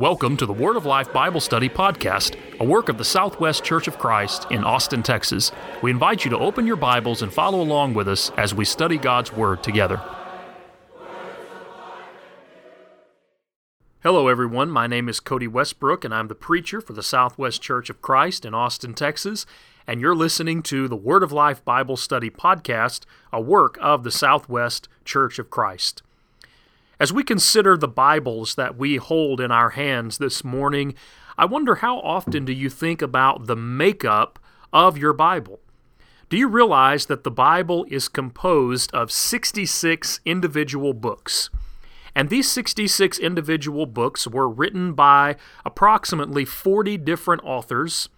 Welcome to the Word of Life Bible Study Podcast, a work of the Southwest Church of Christ in Austin, Texas. We invite you to open your Bibles and follow along with us as we study God's Word together. Hello everyone, my name is Cody Westbrook, and I'm the preacher for the Southwest Church of Christ in Austin, Texas, and you're listening to the Word of Life Bible Study Podcast, a work of the Southwest Church of Christ. As we consider the Bibles that we hold in our hands this morning, I wonder how often do you think about the makeup of your Bible? Do you realize that the Bible is composed of 66 individual books? And these 66 individual books were written by approximately 40 different authors,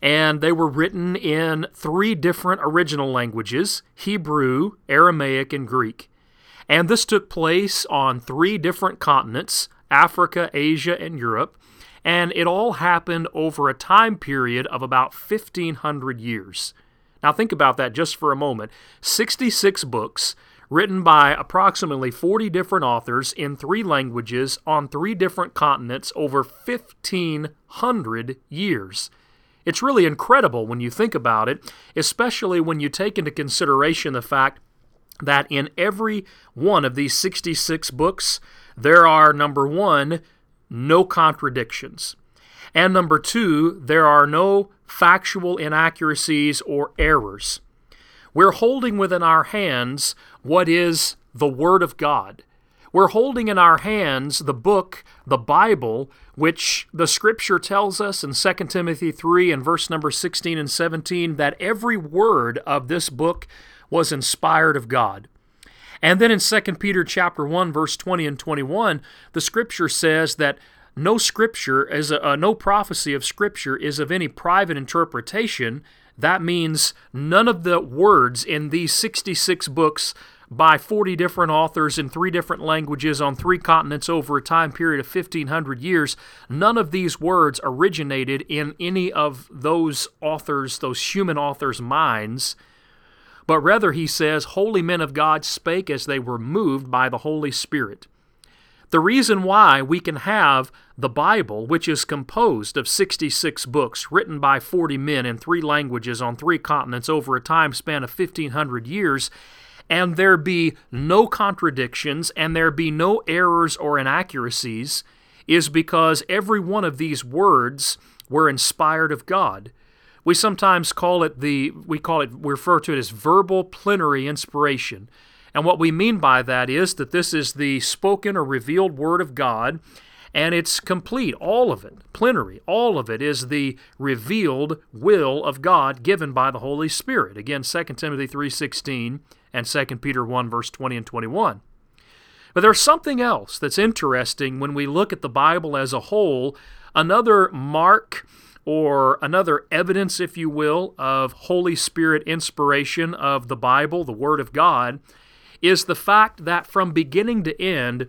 and they were written in three different original languages: Hebrew, Aramaic, and Greek. And this took place on three different continents, Africa, Asia, and Europe, and it all happened over a time period of about 1,500 years. Now think about that just for a moment. 66 books written by approximately 40 different authors in three languages on three different continents over 1,500 years. It's really incredible when you think about it, especially when you take into consideration the fact that in every one of these 66 books, there are, number one, no contradictions. And number two, there are no factual inaccuracies or errors. We're holding within our hands what is the Word of God. We're holding in our hands the book, the Bible, which the Scripture tells us in 2 Timothy 3 and verse number 16 and 17 that every word of this book was inspired of God. And then in 2 Peter chapter 1, verse 20 and 21, the Scripture says that no prophecy of Scripture is of any private interpretation. That means none of the words in these 66 books by 40 different authors in three different languages on three continents over a time period of 1,500 years, none of these words originated in any of those authors, those human authors' minds. But rather, he says, holy men of God spake as they were moved by the Holy Spirit. The reason why we can have the Bible, which is composed of 66 books written by 40 men in three languages on three continents over a time span of 1,500 years, and there be no contradictions and there be no errors or inaccuracies, is because every one of these words were inspired of God. We sometimes refer to it as verbal plenary inspiration. And what we mean by that is that this is the spoken or revealed Word of God, and it's complete, all of it, plenary. All of it is the revealed will of God given by the Holy Spirit. Again, 2 Timothy 3:16 and 2 Peter 1, verse 20 and 21. But there's something else that's interesting when we look at the Bible as a whole. Another mark, or another evidence, if you will, of Holy Spirit inspiration of the Bible, the Word of God, is the fact that from beginning to end,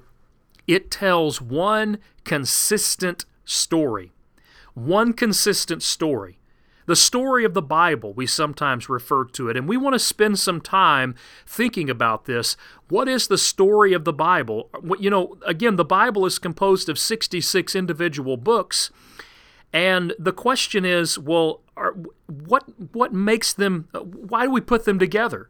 it tells one consistent story. One consistent story. The story of the Bible, we sometimes refer to it, and we want to spend some time thinking about this. What is the story of the Bible? You know, again, the Bible is composed of 66 individual books, and the question is, well, what makes them, why do we put them together?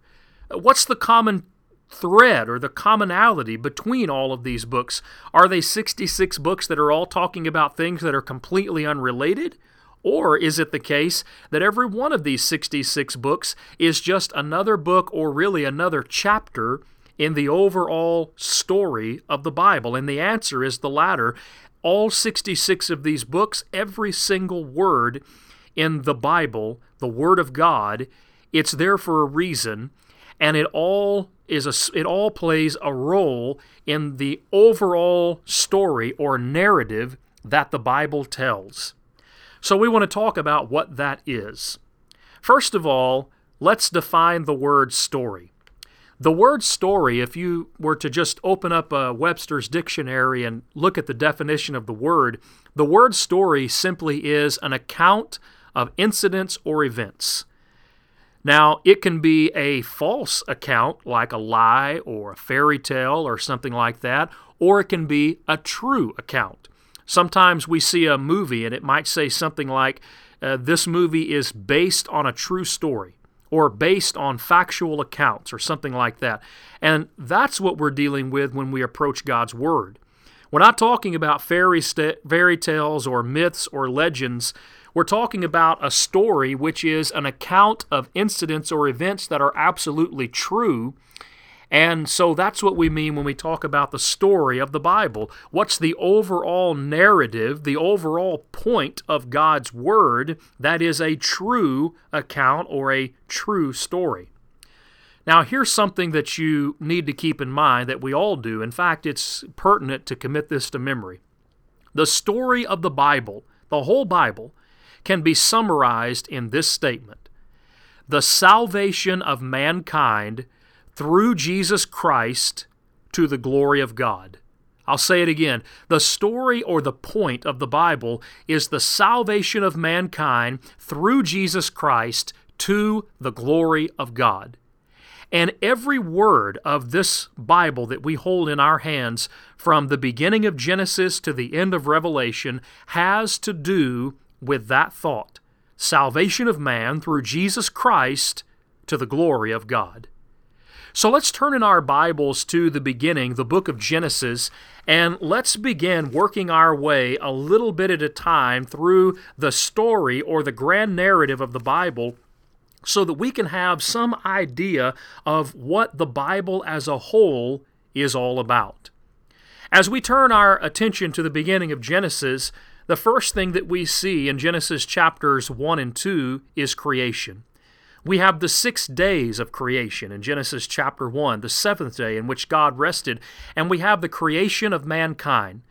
What's the common thread or the commonality between all of these books? Are they 66 books that are all talking about things that are completely unrelated? Or is it the case that every one of these 66 books is just another book, or really another chapter in the overall story of the Bible? And the answer is the latter. All 66 of these books, every single word in the Bible, the Word of God, it's there for a reason, and it all plays a role in the overall story or narrative that the Bible tells. So we want to talk about what that is. First of all, let's define the word story. The word story, if you were to just open up a Webster's dictionary and look at the definition of the word story simply is an account of incidents or events. Now, it can be a false account, like a lie or a fairy tale or something like that, or it can be a true account. Sometimes we see a movie and it might say something like, this movie is based on a true story, or based on factual accounts, or something like that. And that's what we're dealing with when we approach God's Word. We're not talking about fairy tales or myths or legends. We're talking about a story which is an account of incidents or events that are absolutely true. And so that's what we mean when we talk about the story of the Bible. What's the overall narrative, the overall point of God's Word that is a true account or a true story? Now, here's something that you need to keep in mind that we all do. In fact, it's pertinent to commit this to memory. The story of the Bible, the whole Bible, can be summarized in this statement: the salvation of mankind through Jesus Christ to the glory of God. I'll say it again. The story or the point of the Bible is the salvation of mankind through Jesus Christ to the glory of God. And every word of this Bible that we hold in our hands, from the beginning of Genesis to the end of Revelation, has to do with that thought: salvation of man through Jesus Christ to the glory of God. So let's turn in our Bibles to the beginning, the book of Genesis, and let's begin working our way a little bit at a time through the story or the grand narrative of the Bible, so that we can have some idea of what the Bible as a whole is all about. As we turn our attention to the beginning of Genesis, the first thing that we see in Genesis chapters 1 and 2 is creation. We have the 6 days of creation in Genesis chapter 1, the seventh day in which God rested, and we have the creation of mankind,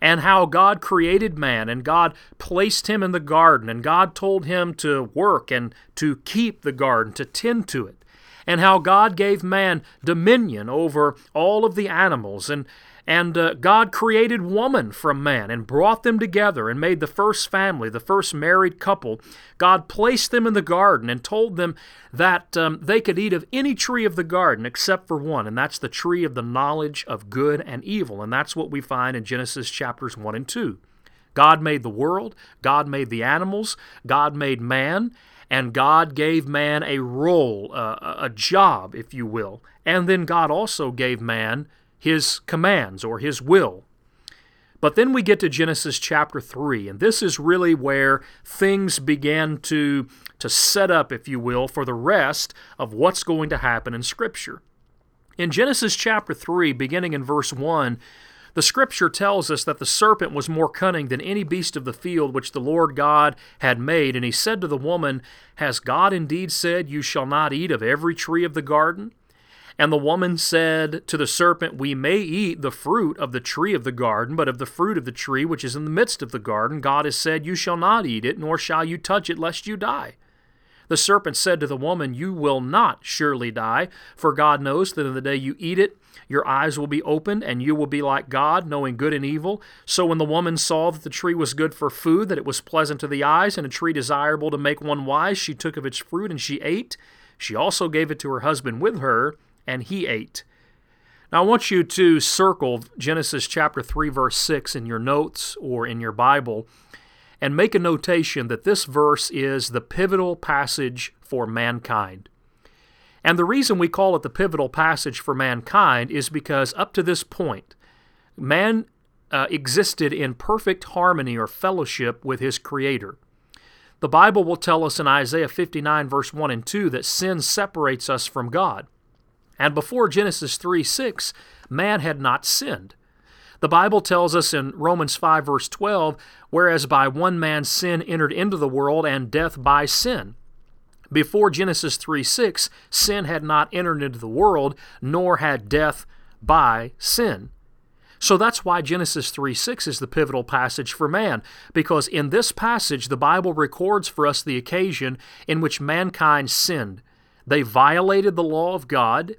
and how God created man, and God placed him in the garden, and God told him to work and to keep the garden, to tend to it, and how God gave man dominion over all of the animals, and God created woman from man and brought them together and made the first family, the first married couple. God placed them in the garden and told them that they could eat of any tree of the garden except for one, and that's the tree of the knowledge of good and evil. And that's what we find in Genesis chapters 1 and 2. God made the world, God made the animals, God made man, and God gave man a role, a job, if you will. And then God also gave man his commands or his will. But then we get to Genesis chapter 3, and this is really where things began to set up, if you will, for the rest of what's going to happen in Scripture. In Genesis chapter 3, beginning in verse 1, the Scripture tells us that the serpent was more cunning than any beast of the field which the Lord God had made, and he said to the woman, "Has God indeed said, you shall not eat of every tree of the garden?" And the woman said to the serpent, "We may eat the fruit of the tree of the garden, but of the fruit of the tree which is in the midst of the garden, God has said, you shall not eat it, nor shall you touch it, lest you die." The serpent said to the woman, "You will not surely die, for God knows that in the day you eat it, your eyes will be opened, and you will be like God, knowing good and evil." So when the woman saw that the tree was good for food, that it was pleasant to the eyes, and a tree desirable to make one wise, she took of its fruit, and she ate. She also gave it to her husband with her, and he ate. Now I want you to circle Genesis chapter 3, verse 6 in your notes or in your Bible, and make a notation that this verse is the pivotal passage for mankind. And the reason we call it the pivotal passage for mankind is because up to this point, man existed in perfect harmony or fellowship with his Creator. The Bible will tell us in Isaiah 59, verse 1 and 2, that sin separates us from God. And before Genesis 3:6, man had not sinned. The Bible tells us in Romans 5, verse 12, "Whereas by one man sin entered into the world, and death by sin." Before Genesis 3:6, sin had not entered into the world, nor had death by sin. So that's why Genesis 3:6 is the pivotal passage for man, because in this passage, the Bible records for us the occasion in which mankind sinned. They violated the law of God,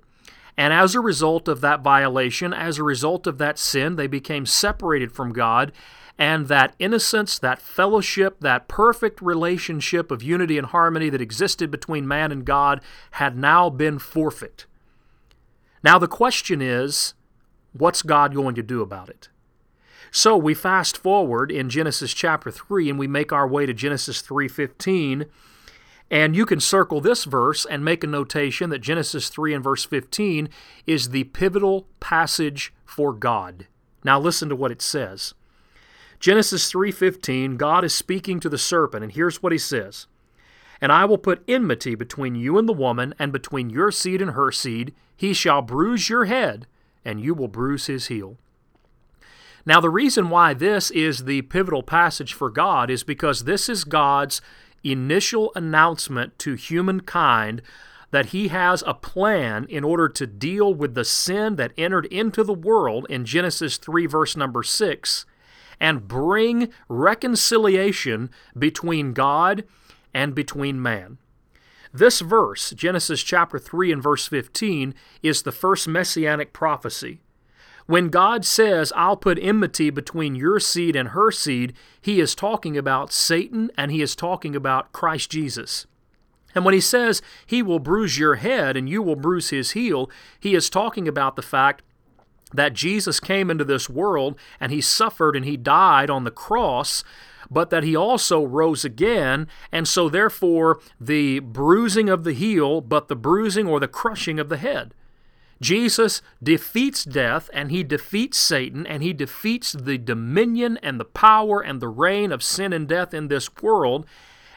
and as a result of that violation, as a result of that sin, they became separated from God, and that innocence, that fellowship, that perfect relationship of unity and harmony that existed between man and God had now been forfeit. Now the question is, what's God going to do about it? So we fast forward in Genesis chapter 3, and we make our way to Genesis 3:15, and you can circle this verse and make a notation that Genesis 3 and verse 15 is the pivotal passage for God. Now listen to what it says. Genesis 3:15, God is speaking to the serpent, and here's what he says. "And I will put enmity between you and the woman, and between your seed and her seed. He shall bruise your head, and you will bruise his heel." Now the reason why this is the pivotal passage for God is because this is God's initial announcement to humankind that he has a plan in order to deal with the sin that entered into the world in Genesis 3 verse number 6 and bring reconciliation between God and between man. This verse, Genesis chapter 3 and verse 15, is the first messianic prophecy. When God says, "I'll put enmity between your seed and her seed," he is talking about Satan and he is talking about Christ Jesus. And when he says, "He will bruise your head and you will bruise his heel," he is talking about the fact that Jesus came into this world and he suffered and he died on the cross, but that he also rose again, and so therefore the bruising of the heel, but the bruising or the crushing of the head. Jesus defeats death, and he defeats Satan, and he defeats the dominion and the power and the reign of sin and death in this world.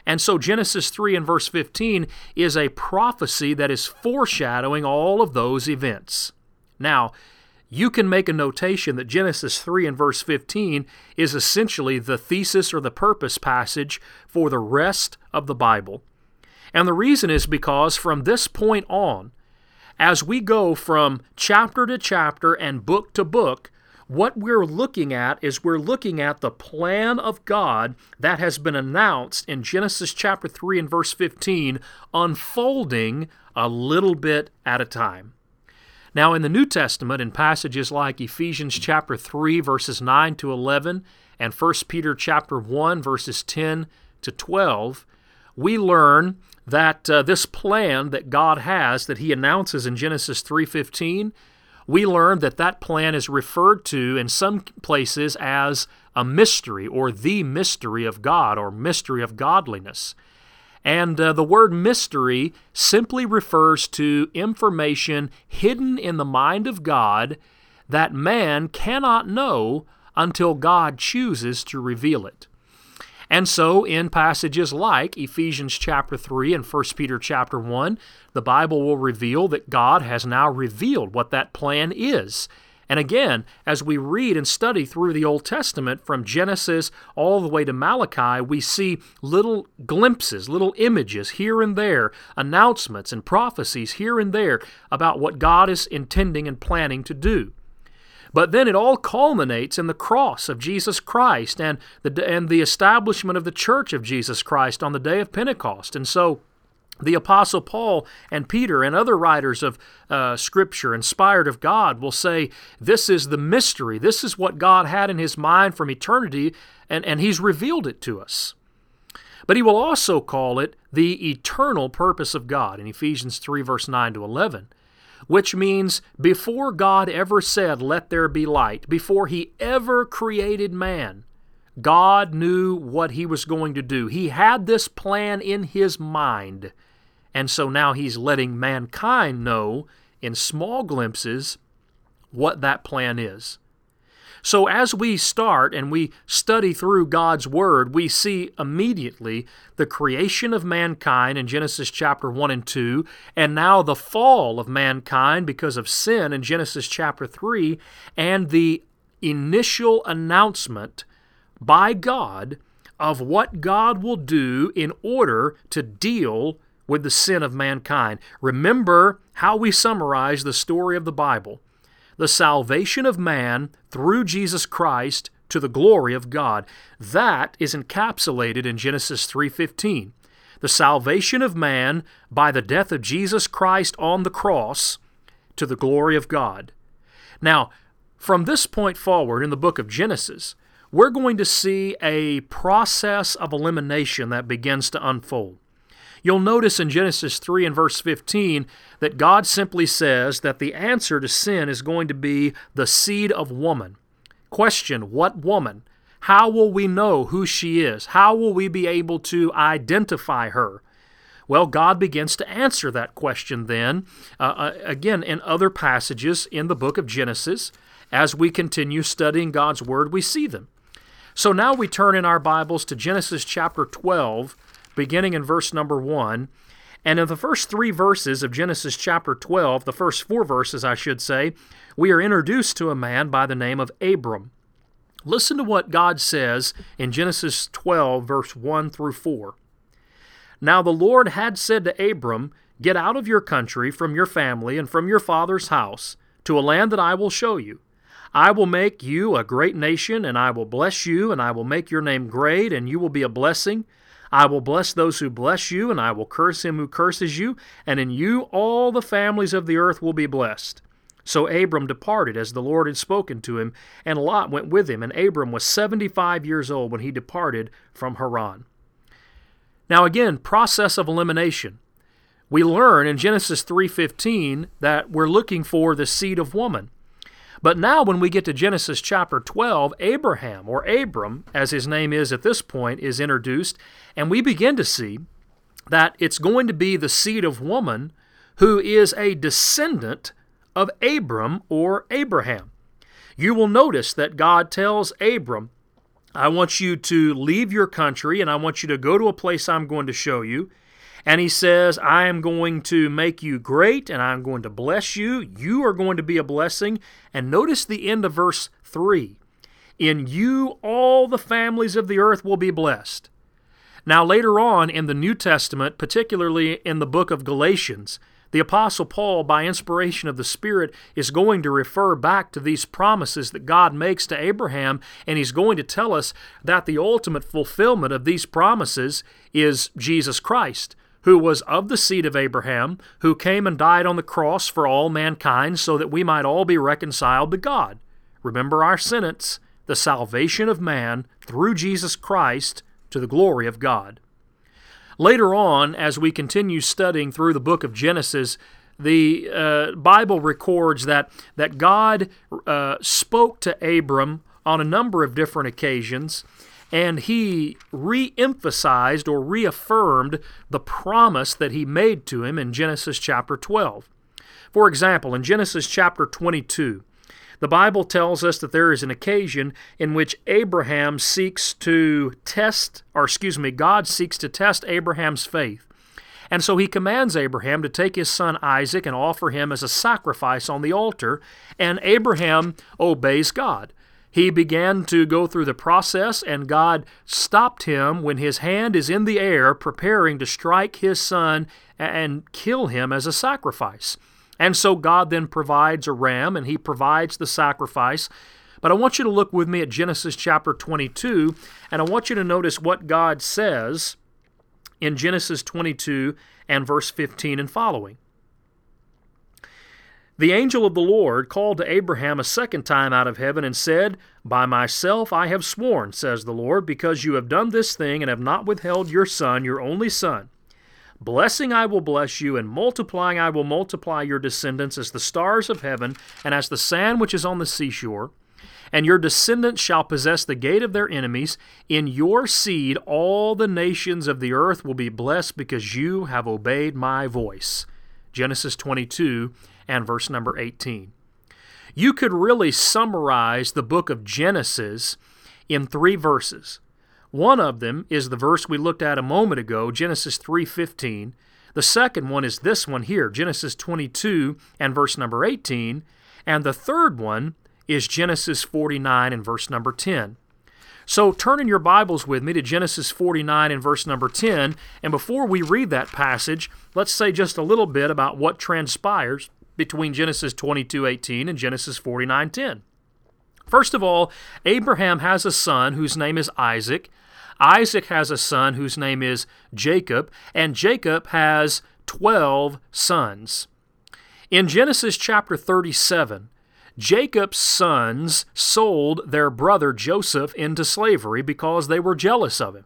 And so Genesis 3 and verse 15 is a prophecy that is foreshadowing all of those events. Now, you can make a notation that Genesis 3 and verse 15 is essentially the thesis or the purpose passage for the rest of the Bible. And the reason is because from this point on, as we go from chapter to chapter and book to book, what we're looking at is we're looking at the plan of God that has been announced in Genesis chapter 3 and verse 15, unfolding a little bit at a time. Now in the New Testament, in passages like Ephesians chapter 3 verses 9 to 11 and 1 Peter chapter 1 verses 10 to 12, we learn that this plan that God has, that he announces in Genesis 3:15, we learn that that plan is referred to in some places as a mystery, or the mystery of God, or mystery of godliness. And the word mystery simply refers to information hidden in the mind of God that man cannot know until God chooses to reveal it. And so in passages like Ephesians chapter 3 and 1 Peter chapter 1, the Bible will reveal that God has now revealed what that plan is. And again, as we read and study through the Old Testament from Genesis all the way to Malachi, we see little glimpses, little images here and there, announcements and prophecies here and there about what God is intending and planning to do. But then it all culminates in the cross of Jesus Christ and the establishment of the church of Jesus Christ on the day of Pentecost. And so the Apostle Paul and Peter and other writers of Scripture inspired of God will say, this is the mystery. This is what God had in his mind from eternity, and he's revealed it to us. But he will also call it the eternal purpose of God in Ephesians 3, verse 9 to 11. Which means before God ever said, "Let there be light," before he ever created man, God knew what he was going to do. He had this plan in his mind. And so now he's letting mankind know in small glimpses what that plan is. So as we start and we study through God's Word, we see immediately the creation of mankind in Genesis chapter 1 and 2, and now the fall of mankind because of sin in Genesis chapter 3, and the initial announcement by God of what God will do in order to deal with the sin of mankind. Remember how we summarize the story of the Bible. The salvation of man through Jesus Christ to the glory of God. That is encapsulated in Genesis 3:15. The salvation of man by the death of Jesus Christ on the cross to the glory of God. Now, from this point forward in the book of Genesis, we're going to see a process of elimination that begins to unfold. You'll notice in Genesis 3 and verse 15 that God simply says that the answer to sin is going to be the seed of woman. Question, what woman? How will we know who she is? How will we be able to identify her? Well, God begins to answer that question then, again, in other passages in the book of Genesis. As we continue studying God's Word, we see them. So now we turn in our Bibles to Genesis chapter 12, beginning in verse number 1. And in the first three verses of Genesis chapter 12, the first four verses, I should say, we are introduced to a man by the name of Abram. Listen to what God says in Genesis 12, verse 1 through 4. Now the Lord had said to Abram, "Get out of your country, from your family, and from your father's house, to a land that I will show you. I will make you a great nation, and I will bless you, and I will make your name great, and you will be a blessing. I will bless those who bless you, and I will curse him who curses you, and in you all the families of the earth will be blessed." So Abram departed as the Lord had spoken to him, and Lot went with him, and Abram was 75 years old when he departed from Haran. Now again, process of elimination. We learn in Genesis 3:15 that we're looking for the seed of woman. But now when we get to Genesis chapter 12, Abraham, or Abram, as his name is at this point, is introduced, and we begin to see that it's going to be the seed of woman who is a descendant of Abram or Abraham. You will notice that God tells Abram, I want you to leave your country, and I want you to go to a place I'm going to show you. And he says, I am going to make you great, and I'm going to bless you. You are going to be a blessing. And notice the end of verse 3. In you all the families of the earth will be blessed. Now later on in the New Testament, particularly in the book of Galatians, the Apostle Paul, by inspiration of the Spirit, is going to refer back to these promises that God makes to Abraham, and he's going to tell us that the ultimate fulfillment of these promises is Jesus Christ, who was of the seed of Abraham, who came and died on the cross for all mankind so that we might all be reconciled to God. Remember our sentence, the salvation of man through Jesus Christ to the glory of God. Later on, as we continue studying through the book of Genesis, the Bible records that God spoke to Abram on a number of different occasions, and he re-emphasized or reaffirmed the promise that he made to him in Genesis chapter 12. For example, in Genesis chapter 22, the Bible tells us that there is an occasion in which God seeks to test Abraham's faith. And so he commands Abraham to take his son Isaac and offer him as a sacrifice on the altar, and Abraham obeys God. He began to go through the process, and God stopped him when his hand is in the air preparing to strike his son and kill him as a sacrifice. And so God then provides a ram, and he provides the sacrifice. But I want you to look with me at Genesis chapter 22, and I want you to notice what God says in Genesis 22 and verse 15 and following. The angel of the Lord called to Abraham a second time out of heaven and said, By myself I have sworn, says the Lord, because you have done this thing and have not withheld your son, your only son. Blessing I will bless you, and multiplying I will multiply your descendants as the stars of heaven and as the sand which is on the seashore. And your descendants shall possess the gate of their enemies. In your seed all the nations of the earth will be blessed because you have obeyed my voice. Genesis 22 and verse number 18. You could really summarize the book of Genesis in three verses. One of them is the verse we looked at a moment ago, Genesis 3:15. The second one is this one here, Genesis 22 and verse number 18. And the third one is Genesis 49 and verse number 10. So turn in your Bibles with me to Genesis 49 and verse number 10. And before we read that passage, let's say just a little bit about what transpires between Genesis 22:18 and Genesis 49:10. First of all, Abraham has a son whose name is Isaac. Isaac has a son whose name is Jacob, and Jacob has 12 sons. In Genesis chapter 37, Jacob's sons sold their brother Joseph into slavery because they were jealous of him.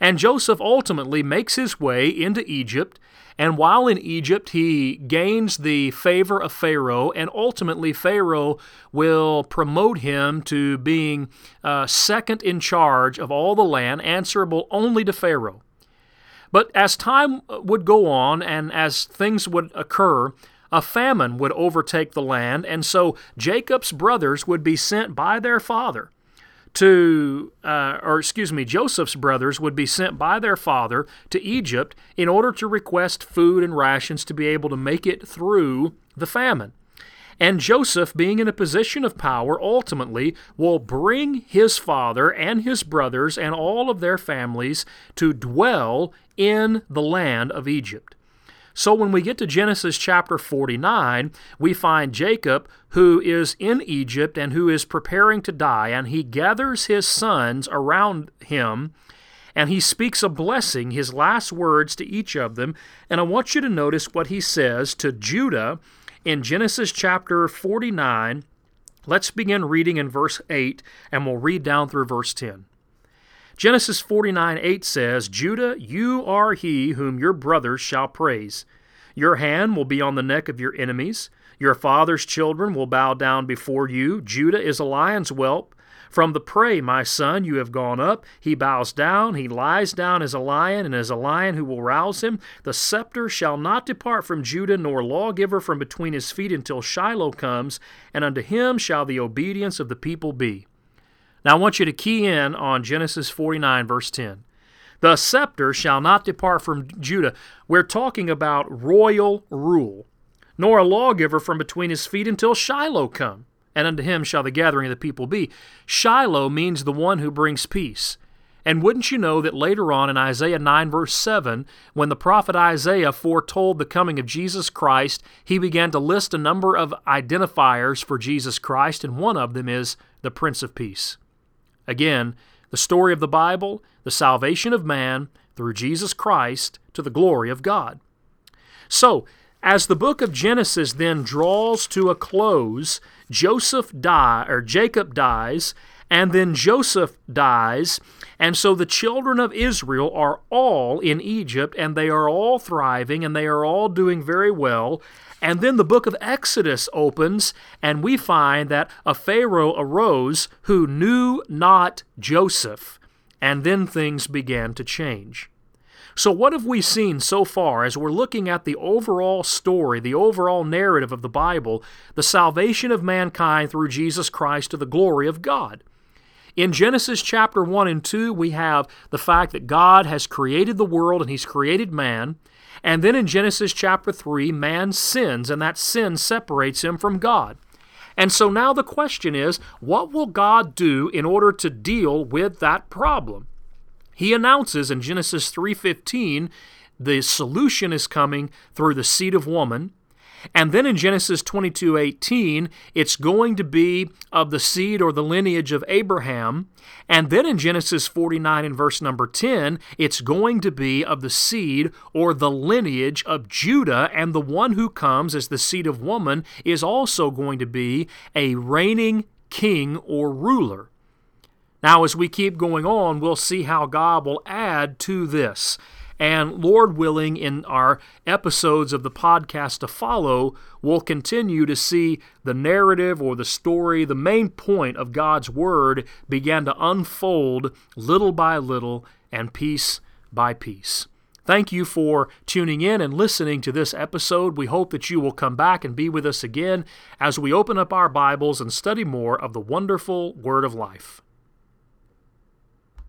And Joseph ultimately makes his way into Egypt, and while in Egypt, he gains the favor of Pharaoh, and ultimately Pharaoh will promote him to being second in charge of all the land, answerable only to Pharaoh. But as time would go on and as things would occur, a famine would overtake the land, and so Jacob's brothers would be sent by their father Joseph's brothers would be sent by their father to Egypt in order to request food and rations to be able to make it through the famine. And Joseph, being in a position of power, ultimately will bring his father and his brothers and all of their families to dwell in the land of Egypt. So when we get to Genesis chapter 49, we find Jacob, who is in Egypt and who is preparing to die, and he gathers his sons around him, and he speaks a blessing, his last words to each of them. And I want you to notice what he says to Judah in Genesis chapter 49. Let's begin reading in verse 8, and we'll read down through verse 10. Genesis 49:8 says, "Judah, you are he whom your brothers shall praise. Your hand will be on the neck of your enemies. Your father's children will bow down before you. Judah is a lion's whelp. From the prey, my son, you have gone up. He bows down, he lies down as a lion, and as a lion who will rouse him. The scepter shall not depart from Judah, nor lawgiver from between his feet until Shiloh comes, and unto him shall the obedience of the people be." Now I want you to key in on Genesis 49, verse 10. The scepter shall not depart from Judah. We're talking about royal rule. Nor a lawgiver from between his feet until Shiloh come, and unto him shall the gathering of the people be. Shiloh means the one who brings peace. And wouldn't you know that later on in Isaiah 9, verse 7, when the prophet Isaiah foretold the coming of Jesus Christ, he began to list a number of identifiers for Jesus Christ, and one of them is the Prince of Peace. Again, the story of the Bible, the salvation of man through Jesus Christ to the glory of God. So, as the book of Genesis then draws to a close, Jacob dies, and then Joseph dies, and so the children of Israel are all in Egypt, and they are all thriving, and they are all doing very well. And then the book of Exodus opens, and we find that a Pharaoh arose who knew not Joseph, and then things began to change. So what have we seen so far as we're looking at the overall story, the overall narrative of the Bible, the salvation of mankind through Jesus Christ to the glory of God? In Genesis chapter 1 and 2, we have the fact that God has created the world and He's created man. And then in Genesis chapter 3, man sins, and that sin separates him from God. And so now the question is, what will God do in order to deal with that problem? He announces in Genesis 3:15, the solution is coming through the seed of woman. And then in Genesis 22:18, it's going to be of the seed or the lineage of Abraham. And then in Genesis 49 and verse number 10, it's going to be of the seed or the lineage of Judah. And the one who comes as the seed of woman is also going to be a reigning king or ruler. Now, as we keep going on, we'll see how God will add to this. And Lord willing, in our episodes of the podcast to follow, we'll continue to see the narrative or the story, the main point of God's Word began to unfold little by little and piece by piece. Thank you for tuning in and listening to this episode. We hope that you will come back and be with us again as we open up our Bibles and study more of the wonderful Word of Life.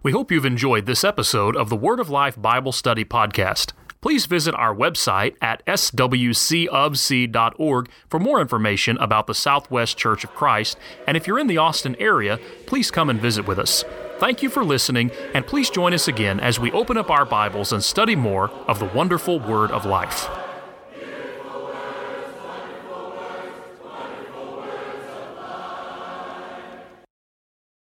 We hope you've enjoyed this episode of the Word of Life Bible Study Podcast. Please visit our website at swcofc.org for more information about the Southwest Church of Christ, and if you're in the Austin area, please come and visit with us. Thank you for listening, and please join us again as we open up our Bibles and study more of the wonderful Word of Life.